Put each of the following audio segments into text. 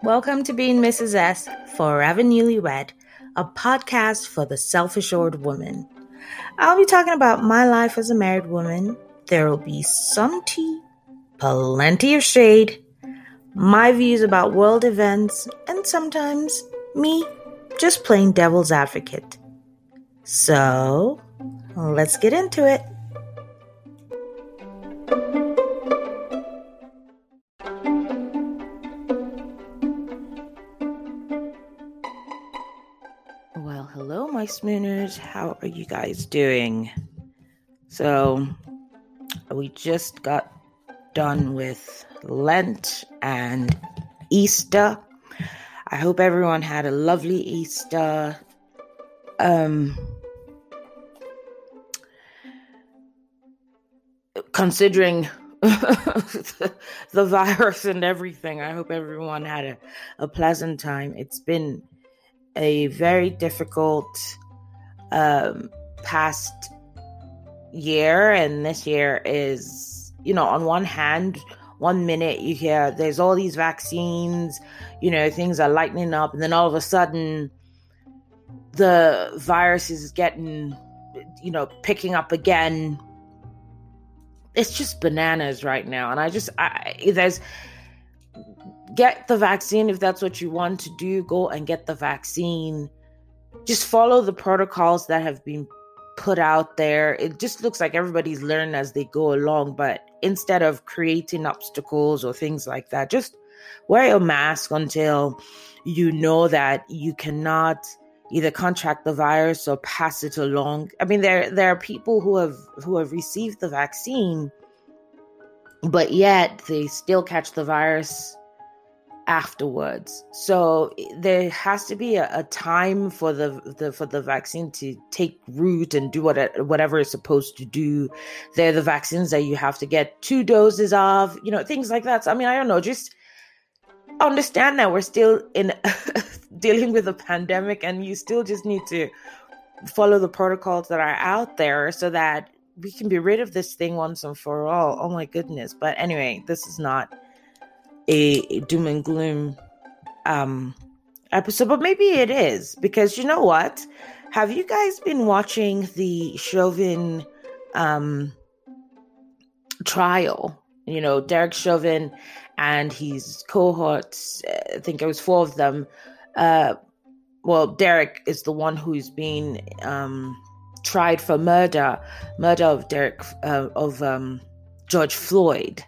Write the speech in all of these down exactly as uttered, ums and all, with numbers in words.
Welcome to Being Missus S, Forever Newly Wed, a podcast for the self-assured woman. I'll be talking about my life as a married woman. There will be some tea, plenty of shade, my views about world events, and sometimes me just playing devil's advocate. So, let's get into it. Well, hello, my Spooners. How are you guys doing? So, we just got done with Lent and Easter. I hope everyone had a lovely Easter. Um, considering the, the virus and everything, I hope everyone had a, a pleasant time. It's been a very difficult um, past year, and this year is, you know, on one hand, one minute you hear there's all these vaccines, you know, things are lightening up, and then all of a sudden the virus is getting, you know, picking up again. It's just bananas right now. And I just, I, there's, get the vaccine if that's what you want to do. Go and get the vaccine. Just follow the protocols that have been put out there. It just looks like everybody's learning as they go along, but instead of creating obstacles or things like that, just wear your mask until you know that you cannot either contract the virus or pass it along. I mean, there there are people who have who have received the vaccine, but yet they still catch the virus afterwards. So there has to be a, a time for the, the for the vaccine to take root and do what it, whatever it's supposed to do. There are the vaccines that you have to get two doses of, you know, things like that. So, I mean, I don't know, just understand that we're still in dealing with a pandemic, and you still just need to follow the protocols that are out there so that we can be rid of this thing once and for all. Oh my goodness. But anyway, this is not a doom and gloom um, episode, but maybe it is, because you know what? Have you guys been watching the Chauvin um, trial? You know, Derek Chauvin and his cohorts, I think it was four of them. Uh, well, Derek is the one who's been um, tried for murder, murder of Derek, uh, of um, George Floyd.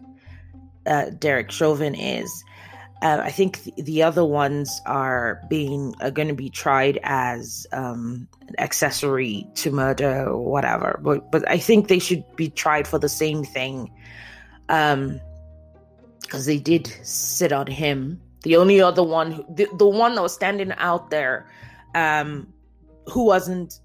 Uh, Derek Chauvin is. Uh, I think th- the other ones are being are going to be tried as um, an accessory to murder or whatever. But but I think they should be tried for the same thing, um, because they did sit on him. The only other one, who, the the one that was standing out there, um, who wasn't.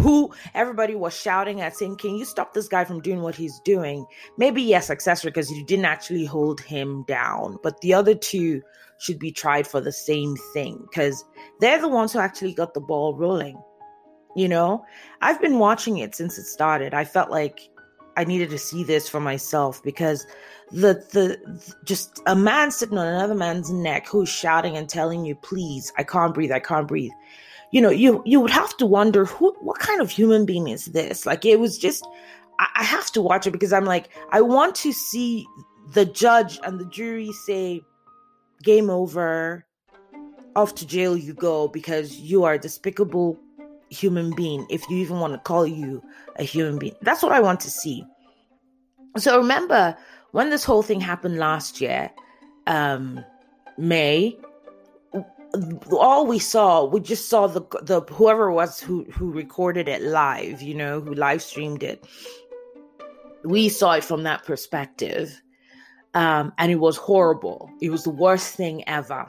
Who everybody was shouting at, saying, "Can you stop this guy from doing what he's doing?" Maybe yes, accessory, because you didn't actually hold him down. But the other two should be tried for the same thing, because they're the ones who actually got the ball rolling. You know, I've been watching it since it started. I felt like I needed to see this for myself, because the the just a man sitting on another man's neck who's shouting and telling you, "Please, I can't breathe, I can't breathe." You know, you you would have to wonder who, what kind of human being is this? Like, it was just, I, I have to watch it, because I'm like, I want to see the judge and the jury say, "Game over, off to jail you go, because you are a despicable human being, if you even want to call you a human being." That's what I want to see. So remember when this whole thing happened last year, um, May. All we saw, we just saw the the whoever it was who who recorded it live, you know, who live streamed it. We saw it from that perspective, um, and it was horrible. It was the worst thing ever.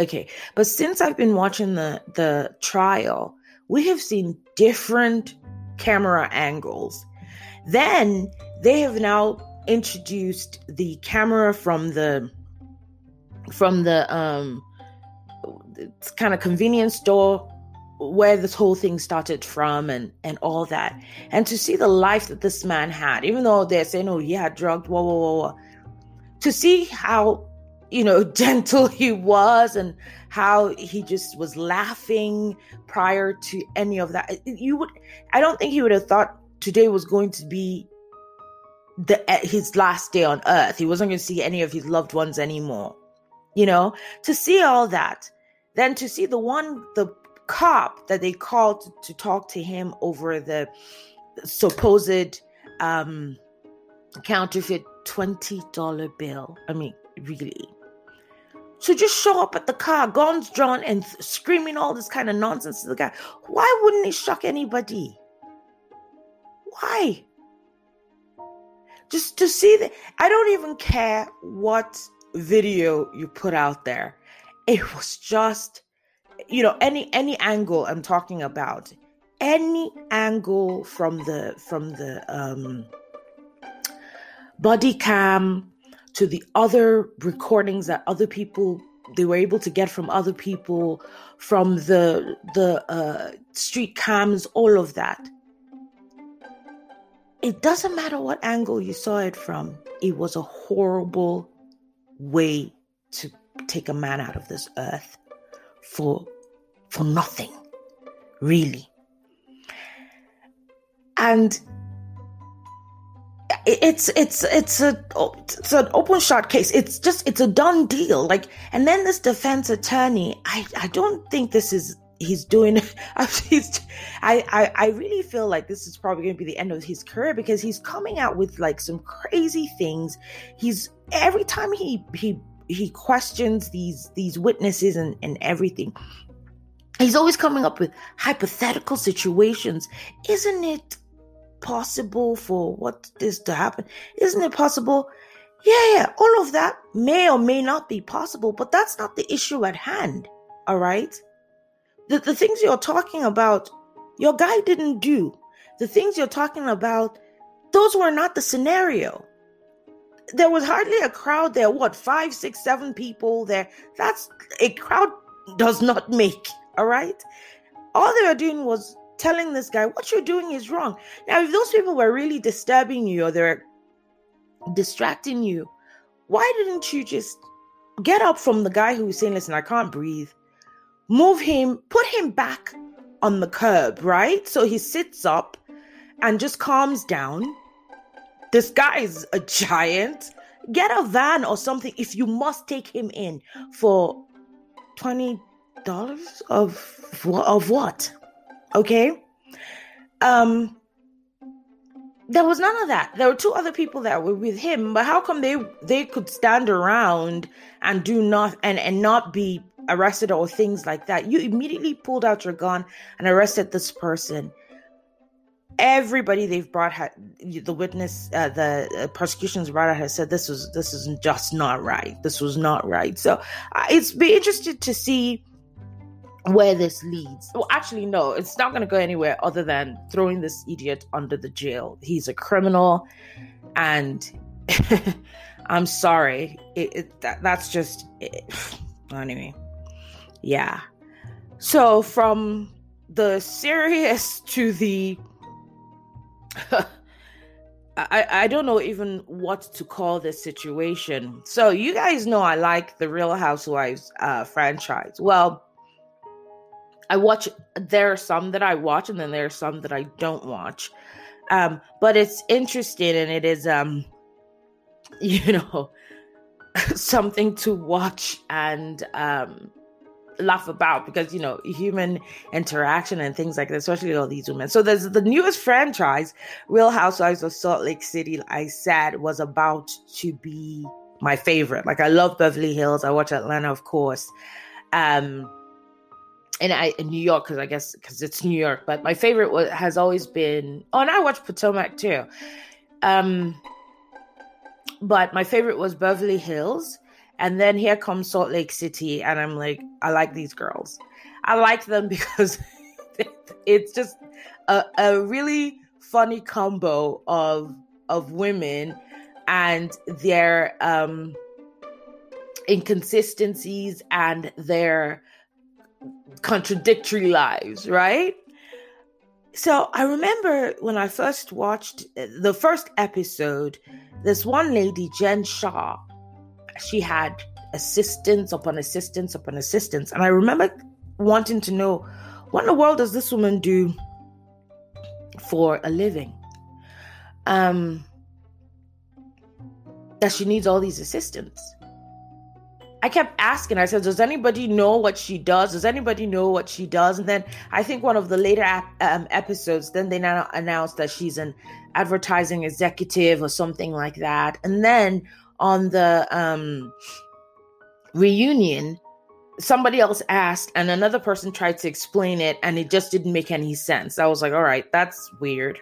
Okay, but since I've been watching the the trial, we have seen different camera angles. Then they have now introduced the camera from the from the um. It's kind of convenience store where this whole thing started from and, and all that. And to see the life that this man had, even though they're saying, oh, yeah, drugged, whoa, whoa, whoa, whoa. To see how, you know, gentle he was and how he just was laughing prior to any of that. You would, I don't think he would have thought today was going to be the his last day on earth. He wasn't going to see any of his loved ones anymore. You know, to see all that, then to see the one, the cop that they called to, to talk to him over the supposed um, counterfeit twenty dollar bill. I mean, really. So just show up at the car, guns drawn and th- screaming all this kind of nonsense to the guy. Why wouldn't it shock anybody? Why? Just to see that. I don't even care what video you put out there. It was just, you know, any any angle I'm talking about, any angle from the from the um, body cam to the other recordings that other people they were able to get from other people, from the the uh, street cams, all of that. It doesn't matter what angle you saw it from. It was a horrible way to take a man out of this earth for for nothing, really. And it's it's it's a it's an open shot case. It's just it's a done deal. Like, and then this defense attorney, I, I don't think this is he's doing. He's, I, I I really feel like this is probably going to be the end of his career, because he's coming out with like some crazy things. He's every time he he. he questions these these witnesses and, and everything. He's always coming up with hypothetical situations. Isn't it possible for what this to happen? Isn't it possible? Yeah, yeah. All of that may or may not be possible, but that's not the issue at hand. All right. The the things you're talking about, your guy didn't do. The things you're talking about, those were not the scenario. There was hardly a crowd there. What, five, six, seven people there? That's a crowd does not make, all right? All they were doing was telling this guy, what you're doing is wrong. Now, if those people were really disturbing you or they're distracting you, why didn't you just get up from the guy who was saying, listen, I can't breathe, move him, put him back on the curb, right? So he sits up and just calms down. This guy is a giant. Get a van or something if you must take him in for twenty dollars of, of what? Okay? Um, there was none of that. There were two other people that were with him, but how come they, they could stand around and do not and, and not be arrested or things like that? You immediately pulled out your gun and arrested this person. Everybody they've brought had the witness, uh, the prosecution's brought out has said this was this is just not right. This was not right. So uh, it's be interested to see where this leads. Well, actually, no, it's not going to go anywhere other than throwing this idiot under the jail. He's a criminal, and I'm sorry, it, it, that, that's just it. Anyway. Yeah. So from the serious to the I, I don't know even what to call this situation. So you guys know I like the Real Housewives uh, franchise. Well, I watch, there are some that I watch and then there are some that I don't watch. Um, but it's interesting and it is, um, you know, something to watch and um, laugh about, because you know human interaction and things like that, especially all these women. So there's the newest franchise, Real Housewives of Salt Lake City. I said was about to be my favorite. Like, I love Beverly Hills, I watch Atlanta, of course, um and I in New York, because I guess because it's New York, but my favorite was, has always been oh and I watch Potomac too, um but my favorite was Beverly Hills. And then here comes Salt Lake City, and I'm like, I like these girls. I like them because it's just a, a really funny combo of of women and their um, inconsistencies and their contradictory lives, right? So I remember when I first watched the first episode, this one lady, Jen Shah, she had assistants upon assistants upon assistants. And I remember wanting to know, what in the world does this woman do for a living? Um, that she needs all these assistants. I kept asking, I said, does anybody know what she does? Does anybody know what she does? And then I think one of the later um, episodes, then they now announced that she's an advertising executive or something like that. And then on the um, reunion, somebody else asked and another person tried to explain it and it just didn't make any sense. I was like, all right, that's weird.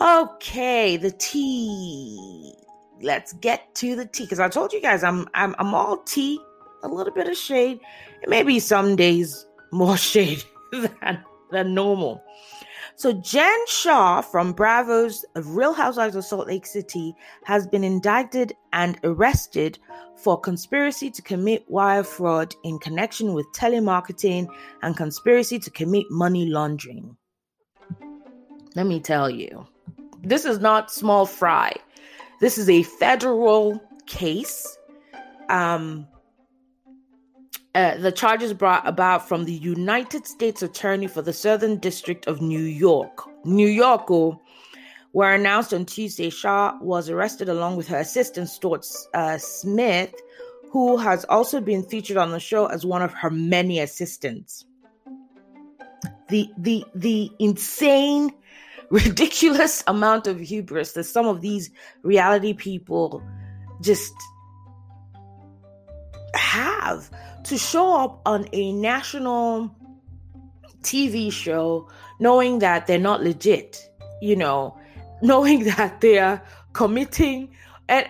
Okay, the tea. Let's get to the tea, because I told you guys I'm I'm I'm all tea, a little bit of shade, and maybe some days more shade than, than normal. So Jen Shah from Bravo's Real Housewives of Salt Lake City has been indicted and arrested for conspiracy to commit wire fraud in connection with telemarketing and conspiracy to commit money laundering. Let me tell you, this is not small fry. This is a federal case. Um, uh, the charges brought about from the United States Attorney for the Southern District of New York. New York oh, were announced on Tuesday. Shah was arrested along with her assistant, Stort uh, Smith, who has also been featured on the show as one of her many assistants. The, the, the insane... ridiculous amount of hubris that some of these reality people just have to show up on a national T V show knowing that they're not legit, you know, knowing that they are committing and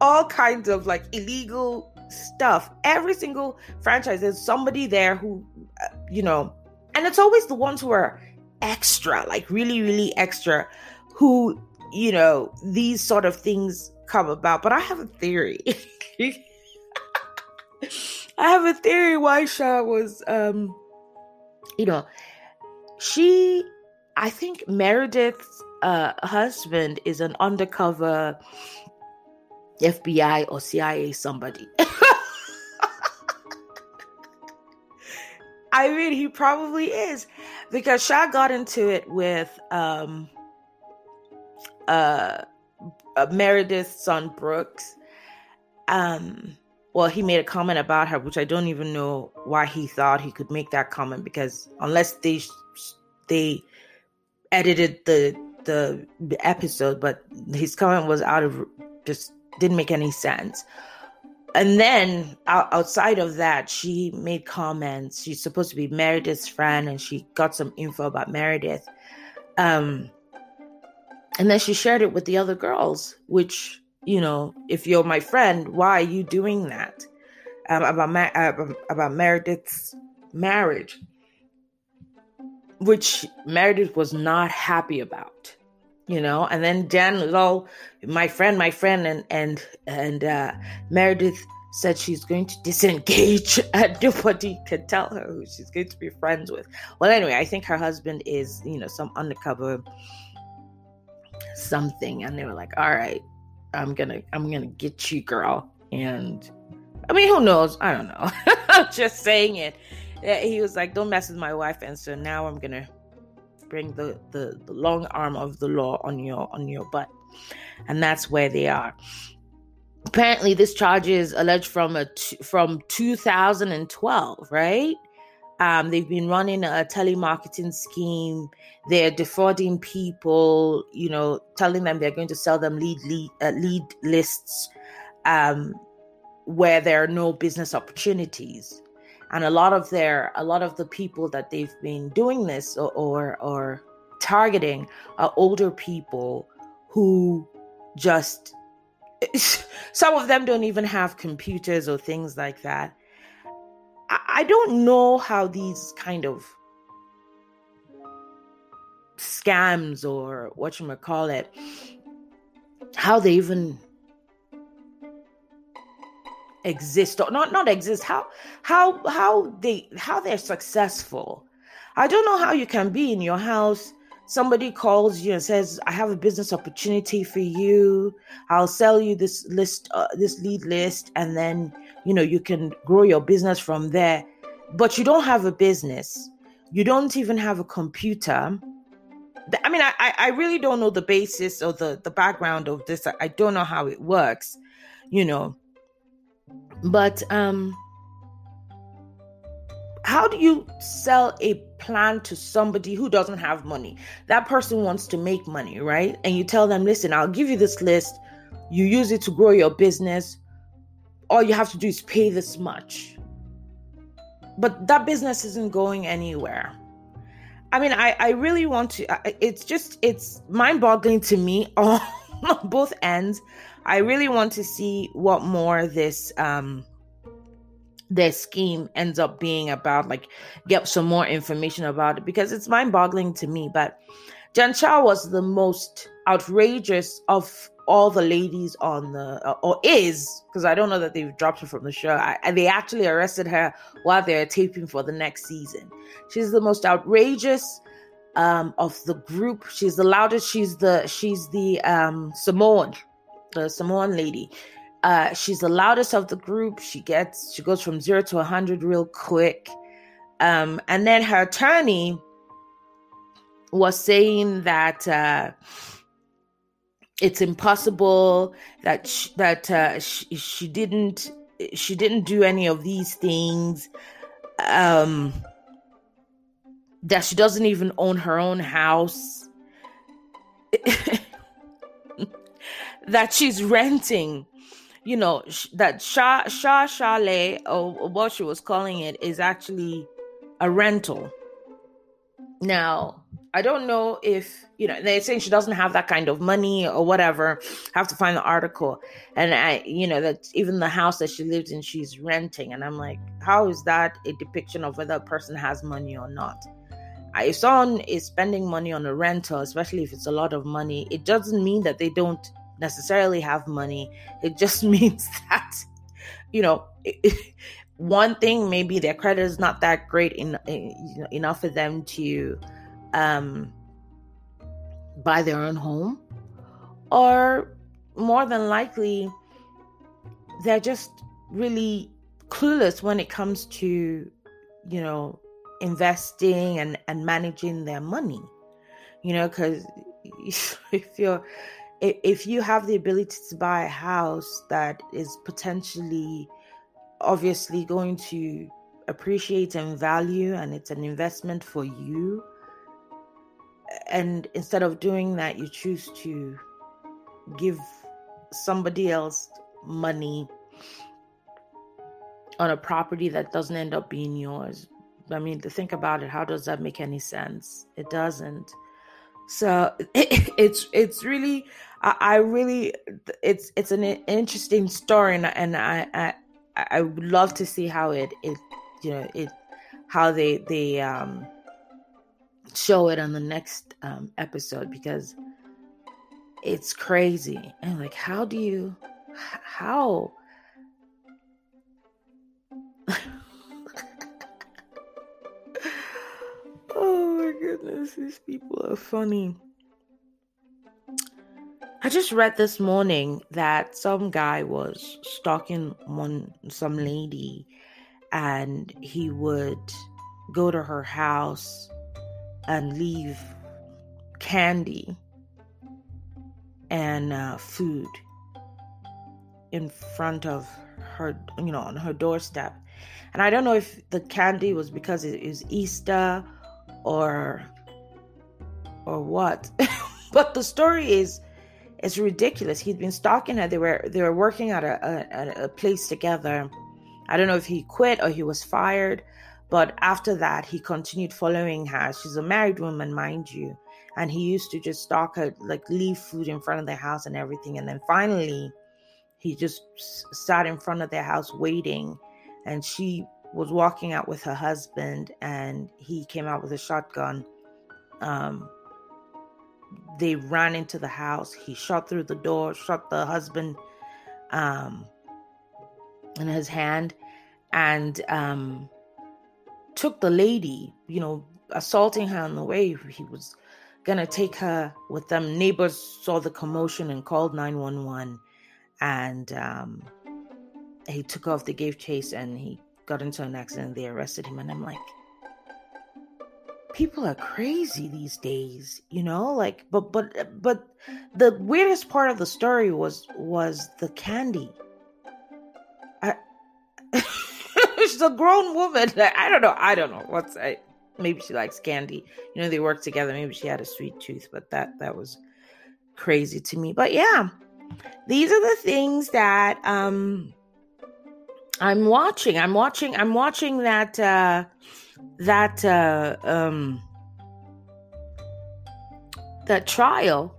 all kinds of like illegal stuff. Every single franchise, there's somebody there who, you know, and it's always the ones who are extra, like really, really extra, who, you know, these sort of things come about. But I have a theory. I have a theory why Shah was, um, you know, she, I think Meredith's uh, husband is an undercover F B I or C I A somebody. I mean, he probably is, because Shah got into it with um, uh, uh, Meredith's son, Brooks. Um, well, he made a comment about her, which I don't even know why he thought he could make that comment, because unless they they edited the the episode, but his comment was out of, just didn't make any sense. And then outside of that, she made comments. She's supposed to be Meredith's friend, and she got some info about Meredith. Um, and then she shared it with the other girls, which, you know, if you're my friend, why are you doing that? Um, about Ma- uh, about Meredith's marriage, which Meredith was not happy about, you know. And then Jen was all, my friend, my friend, and and and uh, Meredith said she's going to disengage, and nobody could tell her who she's going to be friends with. Well, anyway, I think her husband is, you know, some undercover something, and they were like, all right, I'm gonna, I'm gonna get you, girl. And I mean, who knows? I don't know. I'm just saying it. He was like, don't mess with my wife, and so now I'm gonna bring the, the the long arm of the law on your on your butt. And that's where they are. Apparently this charge is alleged from a from two thousand twelve, right? Um they've been running a telemarketing scheme. They're defrauding people, you know, telling them they're going to sell them lead lead, uh, lead lists um where there are no business opportunities. And a lot of their, a lot of the people that they've been doing this or, or or targeting are older people who just, some of them don't even have computers or things like that. I, I don't know how these kind of scams or whatchamacallit, how they even exist, or not not exist, how how how they how they're successful. I don't know how you can be in your house, somebody calls you and says, I have a business opportunity for you, I'll sell you this list, uh, this lead list, and then, you know, you can grow your business from there. But you don't have a business. You don't even have a computer. I mean, I, I really don't know the basis or the, the background of this. I don't know how it works, you know. But um, how do you sell a plan to somebody who doesn't have money? That person wants to make money, right? And you tell them, listen, I'll give you this list. You use it to grow your business. All you have to do is pay this much. But that business isn't going anywhere. I mean, I, I really want to, it's just, it's mind-boggling to me on both ends. I really want to see what more this, um, their scheme ends up being about, like get some more information about it, because it's mind-boggling to me. But Jen Shah was the most outrageous of all the ladies on the, or is, because I don't know that they've dropped her from the show. I, they actually arrested her while they're taping for the next season. She's the most outrageous um, of the group. She's the loudest. She's the she's the um, Samoan, the Samoan lady. Uh, she's the loudest of the group. She gets she goes from zero to a hundred real quick, um, and then her attorney was saying that. Uh, It's impossible that she, that uh, she, she didn't she didn't do any of these things. Um, that she doesn't even own her own house. That she's renting. You know, that Shah Shah Chalet, or what she was calling it, is actually a rental. Now, I don't know if, you know, they're saying she doesn't have that kind of money or whatever. I have to find the article. And I, you know, that even the house that she lives in, she's renting. And I'm like, how is that a depiction of whether a person has money or not? If someone is spending money on a rental, especially if it's a lot of money, it doesn't mean that they don't necessarily have money. It just means that, you know, it, it, one thing, maybe their credit is not that great in, in, you know, enough for them to um buy their own home, or more than likely they're just really clueless when it comes to, you know, investing and and managing their money, you know, because if you're if you have the ability to buy a house that is potentially obviously going to appreciate in value and it's an investment for you, and instead of doing that, you choose to give somebody else money on a property that doesn't end up being yours. I mean, to think about it, how does that make any sense? It doesn't. So it, it's it's really, I, I really, it's it's an interesting story, and, and I, I I would love to see how it it you know it how they they um. show it on the next um, episode, because it's crazy. And like, how do you, how? Oh my goodness, these people are funny. I just read this morning that some guy was stalking one, some lady, and he would go to her house and leave candy and uh, food in front of her, you know, on her doorstep. And I don't know if the candy was because it is Easter or or what, but the story is it's ridiculous. He'd been stalking her. They were they were working at a, a, a place together. I don't know if he quit or he was fired. But after that, he continued following her. She's a married woman, mind you. And he used to just stalk her, like leave food in front of their house and everything. And then finally, he just sat in front of their house waiting. And she was walking out with her husband, and he came out with a shotgun. Um, they ran into the house. He shot through the door, shot the husband. Um, in his hand and um, took the lady, you know, assaulting her on the way. He was going to take her with them. Neighbors saw the commotion and called nine one one. And um, he took off. They gave chase and he got into an accident. They arrested him. And I'm like, people are crazy these days, you know, like, but, but, but the weirdest part of the story was, was the candy. I, she's a grown woman. I don't know. I don't know what's, I, maybe she likes candy. You know, they work together. Maybe she had a sweet tooth, but that, that was crazy to me. But yeah, these are the things that, um, I'm watching, I'm watching, I'm watching that, uh, that uh um that trial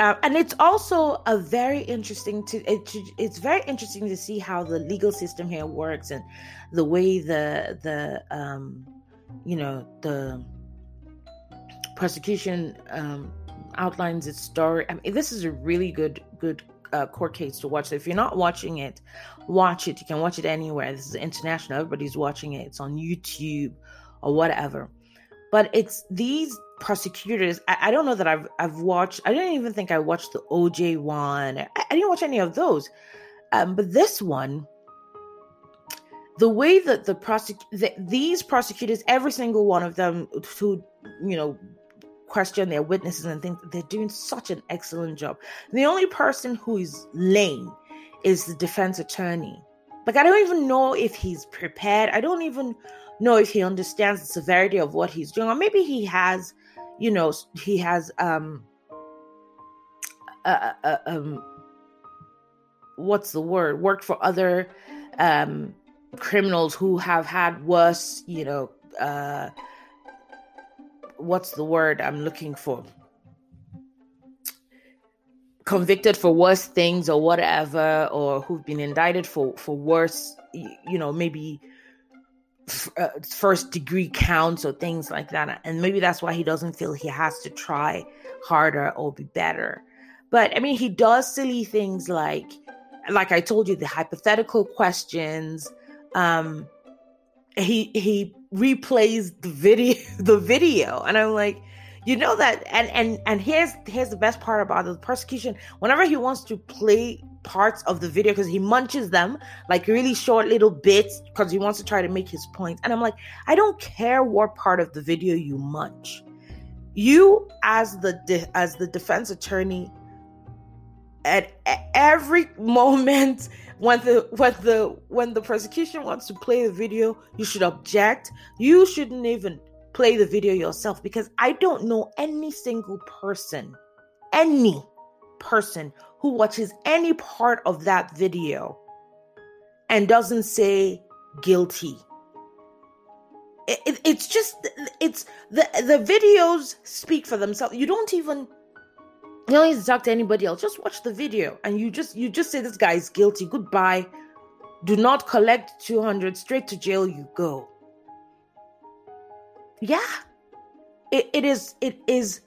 uh, and it's also a very interesting to it, it's very interesting to see how the legal system here works and the way the the um you know the prosecution um outlines its story. I mean, this is a really good good Uh, court case to watch. So if you're not watching it, watch it. You can watch it anywhere. This is international. Everybody's watching it. It's on YouTube or whatever. But it's these prosecutors. I, I don't know that I've I've watched. I don't even think I watched the O J one. I, I didn't watch any of those. Um, but this one, the way that the prosec- the, these prosecutors, every single one of them, who you know. question their witnesses and things, they're doing such an excellent job. The only person who is lame is the defense attorney. Like, I don't even know if he's prepared. I don't even know if he understands the severity of what he's doing. Or maybe he has, you know, he has, um, uh, uh, um, what's the word? Worked for other, um, criminals who have had worse, you know, uh, what's the word I'm looking for? Convicted for worse things or whatever, or who've been indicted for, for worse, you know, maybe f- uh, first degree counts or things like that. And maybe that's why he doesn't feel he has to try harder or be better. But I mean, he does silly things like, like I told you, the hypothetical questions. Um, he, he, replays the video the video and I'm like, you know that and and and here's here's the best part about the prosecution. Whenever he wants to play parts of the video, because he munches them like really short little bits because he wants to try to make his point, and I'm like, I don't care what part of the video you munch. You as the de- as the defense attorney at every moment when the when the when the prosecution wants to play the video, you should object. You shouldn't even play the video yourself, because I don't know any single person, any person who watches any part of that video and doesn't say guilty. It, it, it's just it's the the videos speak for themselves. You don't even. You don't need to talk to anybody else. Just watch the video, and you just you just say this guy is guilty. Goodbye. Do not collect two hundred. Straight to jail you go. Yeah, it, it is it is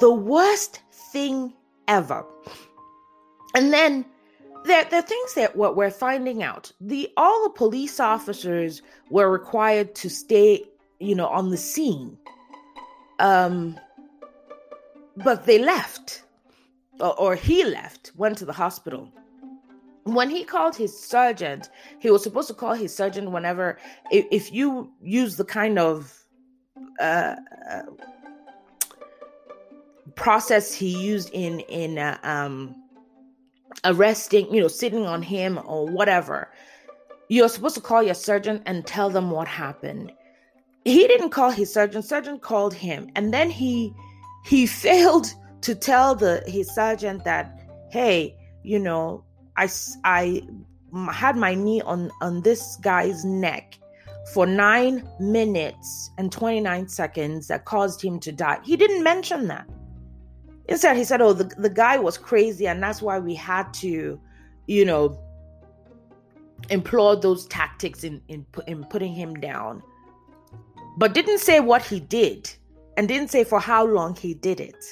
the worst thing ever. And then there there are things that what we're finding out. The all the police officers were required to stay, you know, on the scene, um, but they left. Or he left, went to the hospital. When he called his surgeon, he was supposed to call his surgeon whenever, if, if you use the kind of uh, process he used in in uh, um, arresting, you know, sitting on him or whatever, you're supposed to call your surgeon and tell them what happened. He didn't call his surgeon. Surgeon called him, and then he he failed to tell the his surgeon that, hey, you know, I, I had my knee on, on this guy's neck for nine minutes and twenty-nine seconds that caused him to die. He didn't mention that. Instead, he said, oh, the, the guy was crazy, and that's why we had to, you know, employ those tactics in, in, in putting him down. But didn't say what he did and didn't say for how long he did it.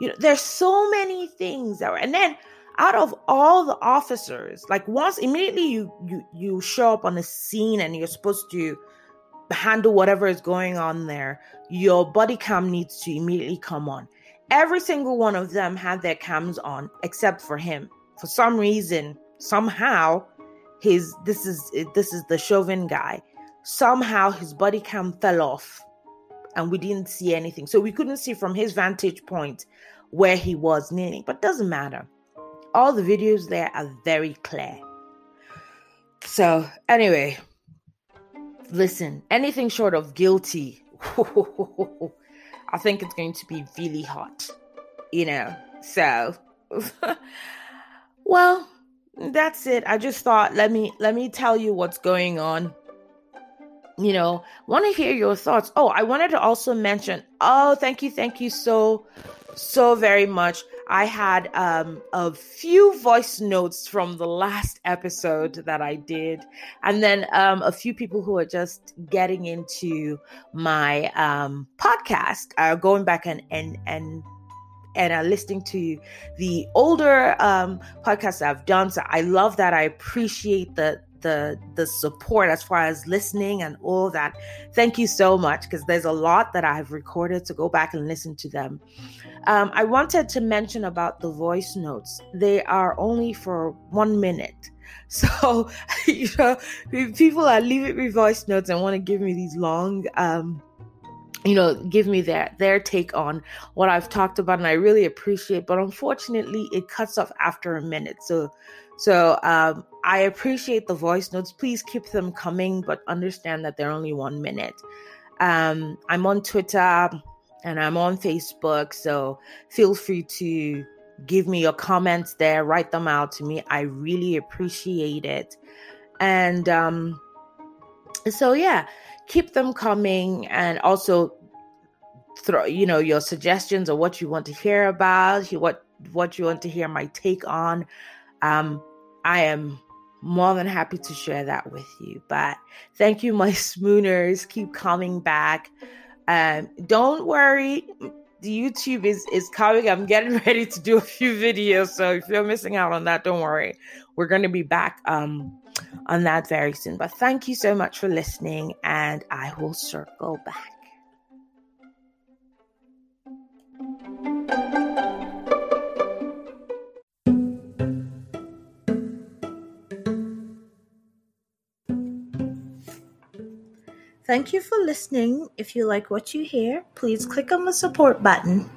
You know, there's so many things that were, and then out of all the officers, like once immediately you you you show up on the scene and you're supposed to handle whatever is going on there, your body cam needs to immediately come on. Every single one of them had their cams on except for him. For some reason, somehow, his this is this is the Chauvin guy. Somehow his body cam fell off and we didn't see anything. So we couldn't see from his vantage point where he was kneeling, but doesn't matter. All the videos there are very clear. So anyway, listen, anything short of guilty, I think it's going to be really hot, you know, so, well, that's it. I just thought, let me, let me tell you what's going on. You know, want to hear your thoughts. Oh, I wanted to also mention, oh, thank you. Thank you so, so very much. I had um, a few voice notes from the last episode that I did. And then um, a few people who are just getting into my um, podcast are going back and, and, and, and are listening to the older um, podcasts I've done. So I love that. I appreciate the, the, the support as far as listening and all that. Thank you so much, because there's a lot that I've recorded, so go back and listen to them. Um, I wanted to mention about the voice notes. They are only for one minute. So, you know, people are leaving me voice notes and want to give me these long, um, you know, give me their, their take on what I've talked about, and I really appreciate, but unfortunately it cuts off after a minute. So, so, um, I appreciate the voice notes. Please keep them coming, but understand that they're only one minute. Um, I'm on Twitter and I'm on Facebook, so feel free to give me your comments there. Write them out to me. I really appreciate it. And um, so, yeah, keep them coming, and also throw, you know, your suggestions or what you want to hear about, what what you want to hear my take on. Um, I am more than happy to share that with you. But thank you, my Smooners. Keep coming back. Um, don't worry, the YouTube is, is coming. I'm getting ready to do a few videos. So if you're missing out on that, don't worry. We're going to be back um, on that very soon. But thank you so much for listening, and I will circle back. Thank you for listening. If you like what you hear, please click on the support button.